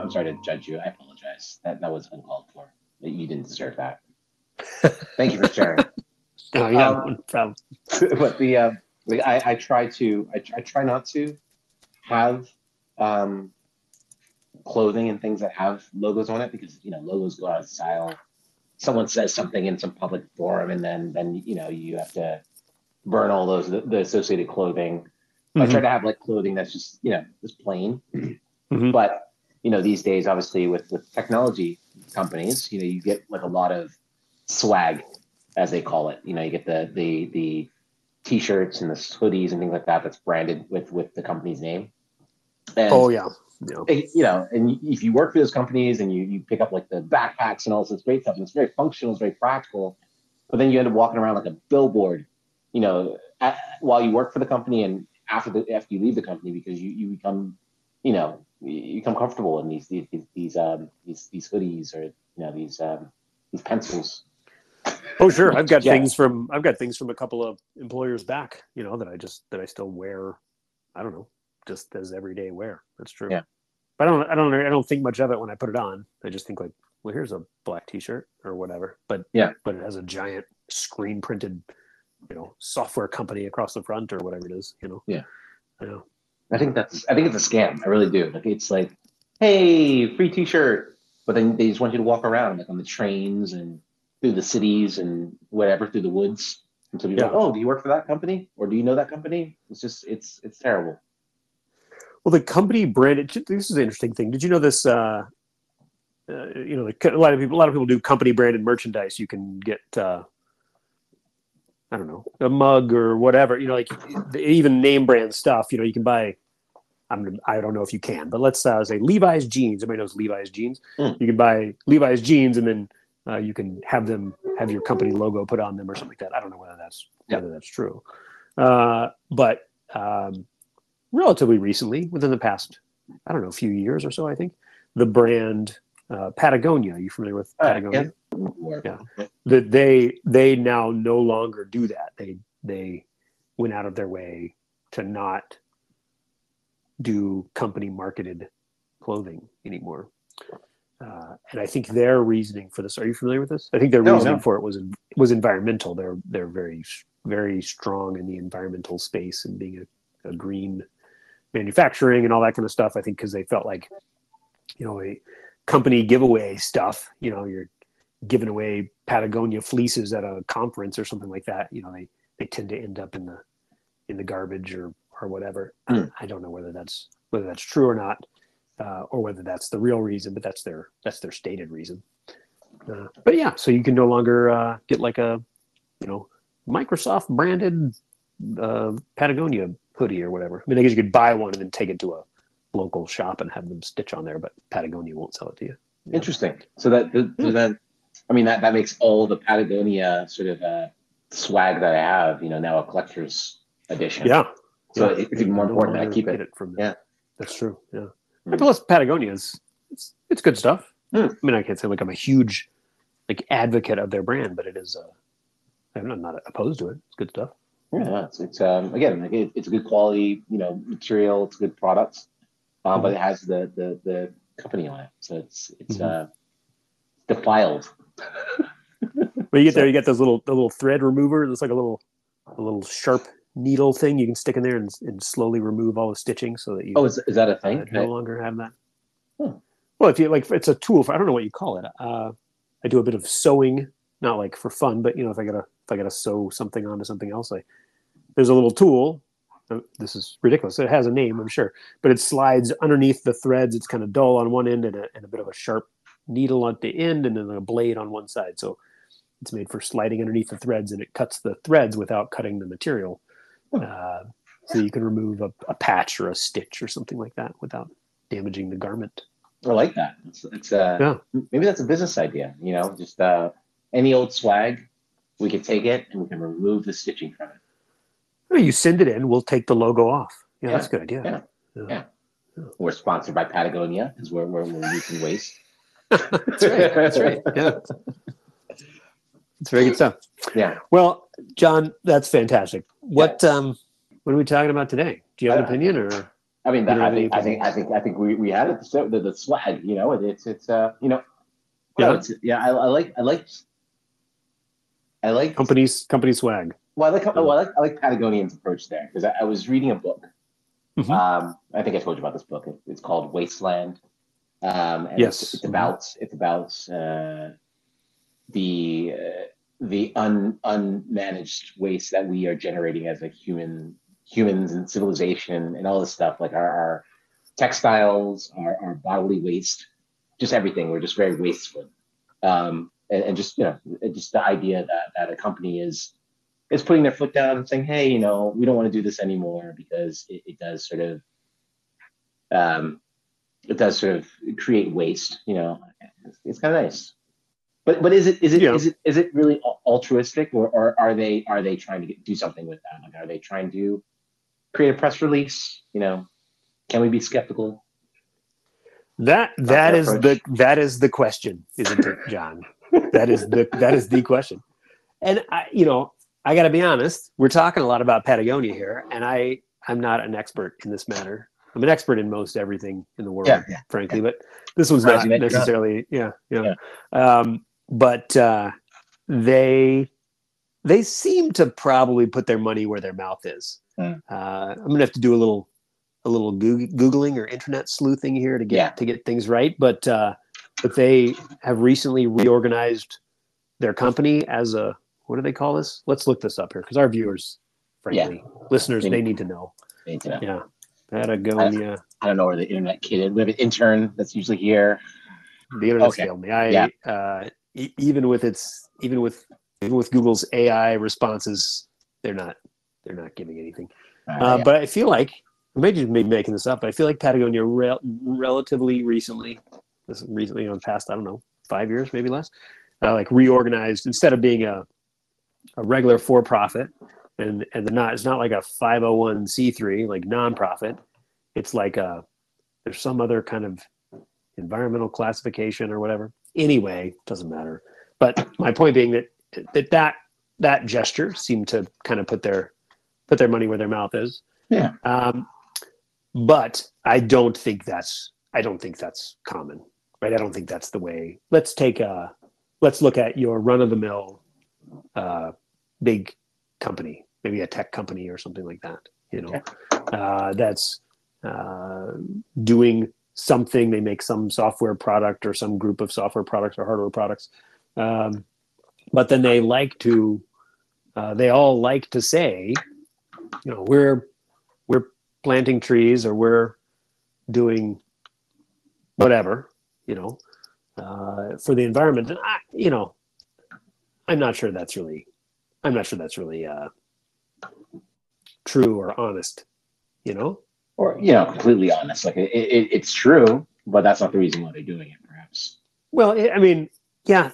I'm sorry to judge you. I apologize. That was uncalled for. You didn't deserve that. Thank you for sharing. No, you have no problem. But the I try not to have clothing and things that have logos on it, because logos go out of style. Someone says something in some public forum, and then you have to burn all those the associated clothing. Mm-hmm. I try to have like clothing that's just just plain. Mm-hmm. But these days, obviously, with technology companies, you get like a lot of swag, as they call it. You get the t-shirts and the hoodies and things like that that's branded with the company's name. And, oh yeah. And if you work for those companies and you pick up like the backpacks and all this great stuff, and it's very functional, it's very practical, but then you end up walking around like a billboard, while you work for the company and after you leave the company, because you become, you become comfortable in these hoodies, or these pencils. Oh sure, I've got things from a couple of employers back, that I still wear. I don't know, just as everyday wear. That's true. Yeah. But I don't think much of it when I put it on. I just think like, well, here's a black t-shirt or whatever. But yeah, but it has a giant screen printed, software company across the front or whatever it is. Yeah. I think it's a scam. I really do. Like it's like, hey, free t-shirt, but then they just want you to walk around like on the trains and through the cities and whatever, through the woods. And so people are like, oh, do you work for that company? Or do you know that company? It's just, it's terrible. Well, the company branded, this is an interesting thing. Did you know this, a lot of people do company branded merchandise. You can get, a mug or whatever, even name brand stuff, you can buy, I don't know if you can, but let's say Levi's jeans. Everybody knows Levi's jeans. Mm. You can buy Levi's jeans and then, you can have your company logo put on them or something like that. I don't know whether that's true, but relatively recently, within the past, I don't know, few years or so, I think the brand Patagonia. Are you familiar with Patagonia? Yeah. That they now no longer do that. They went out of their way to not do company marketed clothing anymore. And I think their reasoning for this, are you familiar with this? I think their reasoning for it was environmental. They're very, very strong in the environmental space and being a green manufacturing and all that kind of stuff. I think because they felt like, a company giveaway stuff, you're giving away Patagonia fleeces at a conference or something like that. They tend to end up in the garbage or whatever. Mm. I don't know whether that's true or not. Or whether that's the real reason, but that's their stated reason. But yeah, so you can no longer get like a, Microsoft branded Patagonia hoodie or whatever. I mean, I guess you could buy one and then take it to a local shop and have them stitch on there, but Patagonia won't sell it to you. Interesting. So that makes all the Patagonia sort of swag that I have, now a collector's edition. Yeah. So it's even more important that I keep it from them. Yeah, that's true. Yeah. Plus, Patagonia is it's good stuff. Mm. I mean, I can't say like I'm a huge advocate of their brand, but it is. I'm not opposed to it. It's good stuff. Yeah, it's a good quality material. It's good products, but it has the company on it, so it's defiled. When you get there, you get the little thread remover. It's like a little sharp needle thing you can stick in there and slowly remove all the stitching so that you is that a thing? No longer have that. Huh. Well, if you it's a tool for, I don't know what you call it. I do a bit of sewing, not like for fun, but if I gotta sew something onto something else, there's a little tool. This is ridiculous. It has a name, I'm sure, but it slides underneath the threads. It's kind of dull on one end and a bit of a sharp needle at the end, and then a blade on one side. So it's made for sliding underneath the threads, and it cuts the threads without cutting the material. So you can remove a patch or a stitch or something like that without damaging the garment. I like that. Maybe that's a business idea. Just any old swag, we can take it and we can remove the stitching from it. Well, you send it in, we'll take the logo off. Yeah, that's a good idea. Yeah. We're sponsored by Patagonia because we're using waste. That's right. Yeah. It's very good stuff. Yeah. Well, John, that's fantastic. What are we talking about today? Do you have an opinion or? I mean, I think we had it. So the swag, you know, it's you know, yeah, I like company swag. Well, I like Patagonia's approach there, because I was reading a book. Mm-hmm. I think I told you about this book. It's called Wasteland. And yes, it's about mm-hmm. it's about the unmanaged waste that we are generating as a humans and civilization and all this stuff, like our textiles, our bodily waste, just everything. We're just very wasteful. And just, you know, just the idea that a company is putting their foot down and saying, hey, you know, we don't want to do this anymore, because it does sort of create waste, you know. It's kind of nice. But is it really altruistic, or are they trying to do something with that? Like, are they trying to create a press release? You know, can we be skeptical? That is the question, isn't it, John? that is the question. And I got to be honest. We're talking a lot about Patagonia here, and I'm not an expert in this matter. I'm an expert in most everything in the world, frankly. But this one's not necessarily, yeah. But they seem to probably put their money where their mouth is. Mm. I'm going to have to do a little Googling or internet sleuthing here to get things right. But they have recently reorganized their company as a, what do they call this? Let's look this up here, because our viewers, frankly, listeners, they need to know. Yeah. Patagonia. I don't know where the internet kid is. We have an intern that's usually here. The internet failed me. Even with Google's AI responses, they're not giving anything. But I feel like I may just be making this up. But I feel like Patagonia relatively recently, in the past, I don't know, 5 years, maybe less, like reorganized. Instead of being a regular for profit, and they're not, it's not like a 501c3 like nonprofit. It's like there's some other kind of environmental classification or whatever. Anyway, doesn't matter. But my point being that gesture seemed to kind of put their money where their mouth is. Yeah. But I don't think that's common, right? I don't think that's the way. Let's look at your run of the mill, big company, maybe a tech company or something like that. You know, that's doing something. They make some software product or some group of software products or hardware products. But then they like to, they all like to say, you know, we're planting trees, or we're doing whatever, you know, for the environment. And I'm not sure that's really true or honest, you know, or, you know, completely honest. Like it's true, but that's not the reason why they're doing it, perhaps. Well, I mean, yeah.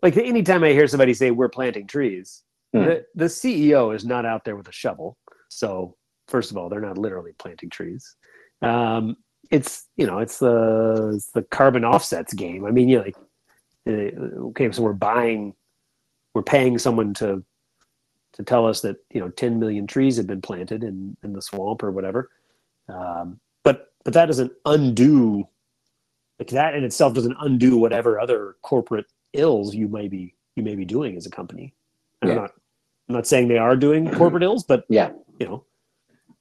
Like anytime I hear somebody say we're planting trees, the CEO is not out there with a shovel. So first of all, they're not literally planting trees. It's, you know, it's the carbon offsets game. I mean, you're like, okay, so we're paying someone to tell us that, you know, 10 million trees have been planted in the swamp or whatever. But that doesn't undo, like, that in itself doesn't undo whatever other corporate ills you may be doing as a company. Yeah. I'm not saying they are doing corporate ills, but you know,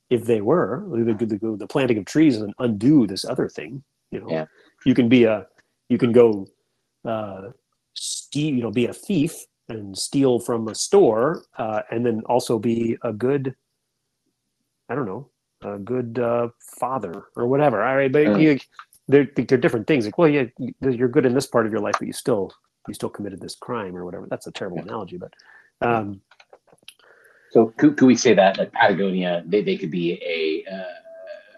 if they were, the planting of trees doesn't undo this other thing. You know, you can go be a thief and steal from a store, and then also be a good father or whatever. All right, but they're different things. Like, well, yeah, you're good in this part of your life, but you still committed this crime or whatever. That's a terrible analogy, but so could we say that, like, Patagonia, they could be a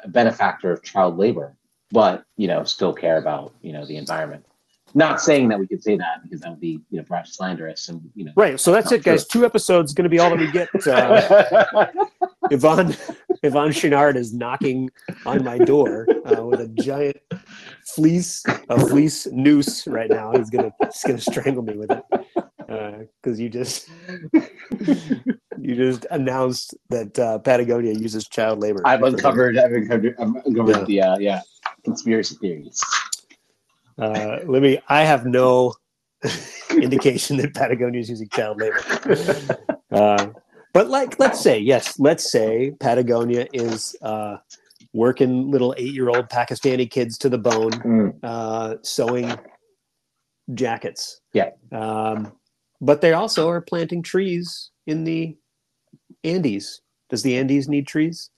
benefactor of child labor, but, you know, still care about, you know, the environment? Not saying that we could say that, because that would be, you know, perhaps slanderous, and, you know. Right. So that's it, guys. True. 2 episodes going to be all that we get. Yvon Chouinard is knocking on my door with a giant fleece noose right now. He's gonna strangle me with it because you just You just announced that Patagonia uses child labor. I've uncovered yeah. the conspiracy theories. Libby, I have no indication that Patagonia is using child labor. But like, let's say Patagonia is working little 8-year-old Pakistani kids to the bone, sewing jackets. Yeah. But they also are planting trees in the Andes. Does the Andes need trees?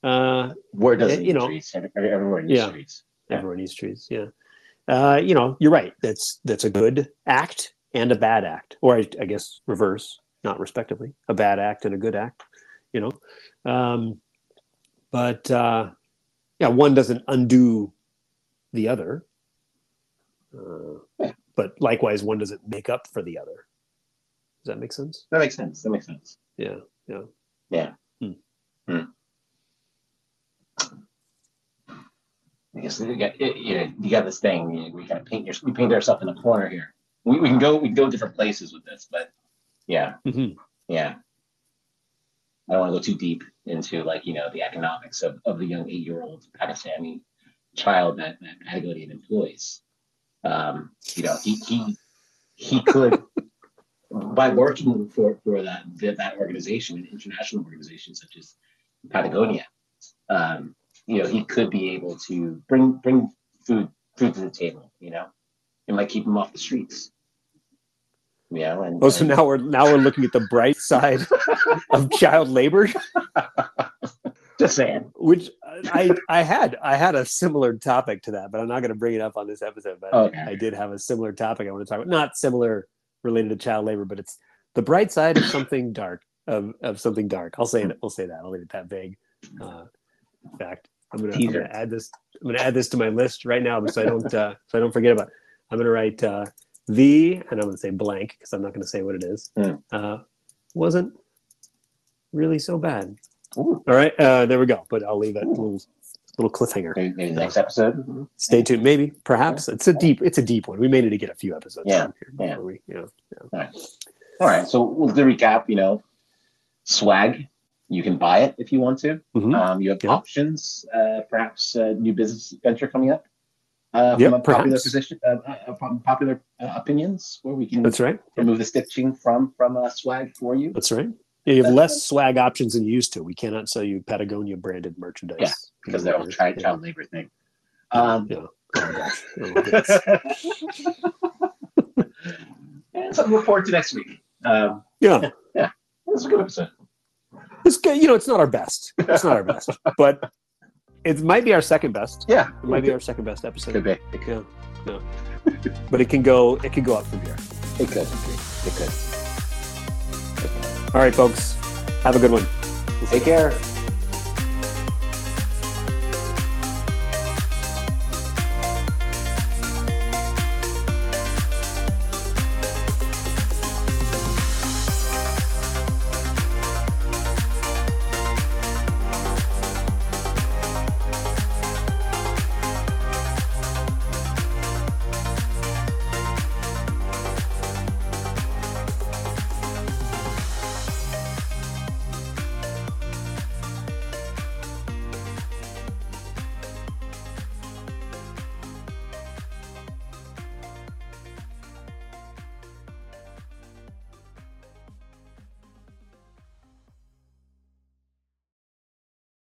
Where does it need trees? Everywhere needs trees. Yeah. Everywhere needs trees. Yeah. You know, you're right. That's a good act and a bad act, or I guess reverse, not respectively, a bad act and a good act, you know? But, yeah, one doesn't undo the other, but likewise, one doesn't make up for the other. Does that make sense? That makes sense. Yeah. Yeah. Yeah. I guess you got this thing. We kind of paint ourselves in a corner here. We can go different places with this, but yeah, yeah. I don't want to go too deep into the economics of the young 8-year-old Pakistani child that Patagonia employs. He could by working for that organization, an international organization such as Patagonia. He could be able to bring food to the table. It might keep him off the streets. So now we're looking at the bright side of child labor. Just saying. Which I had a similar topic to that, but I'm not going to bring it up on this episode. But okay. I did have a similar topic I want to talk about. Not similar related to child labor, but it's the bright side of something dark. Of something dark. I'll say it. We'll say that. I'll leave it that vague. In fact, I'm gonna add this to my list right now, so I don't forget about it. I'm gonna write and I'm gonna say blank because I'm not gonna say what it is. Wasn't really so bad. Ooh. All right, there we go. But I'll leave that little cliffhanger. Maybe next episode. Stay tuned. Maybe, perhaps. Yeah. It's a deep one. We may need to get a few episodes. Yeah. Yeah. All right. So we'll do a recap. Swag. You can buy it if you want to. You have options, perhaps a new business venture coming up from a popular position, popular opinions, where we can remove the stitching from swag for you. That's right. Yeah, you have less swag options than you used to. We cannot sell you Patagonia branded merchandise. Yeah, because that will try child labor thing. And something to look forward to next week. Yeah. That's a good episode. It's good. It's not our best. But it might be our second best. Yeah, it might be our second best episode. Could be. Yeah. But it can go up from here. It could. All right, folks. Have a good one. Take care.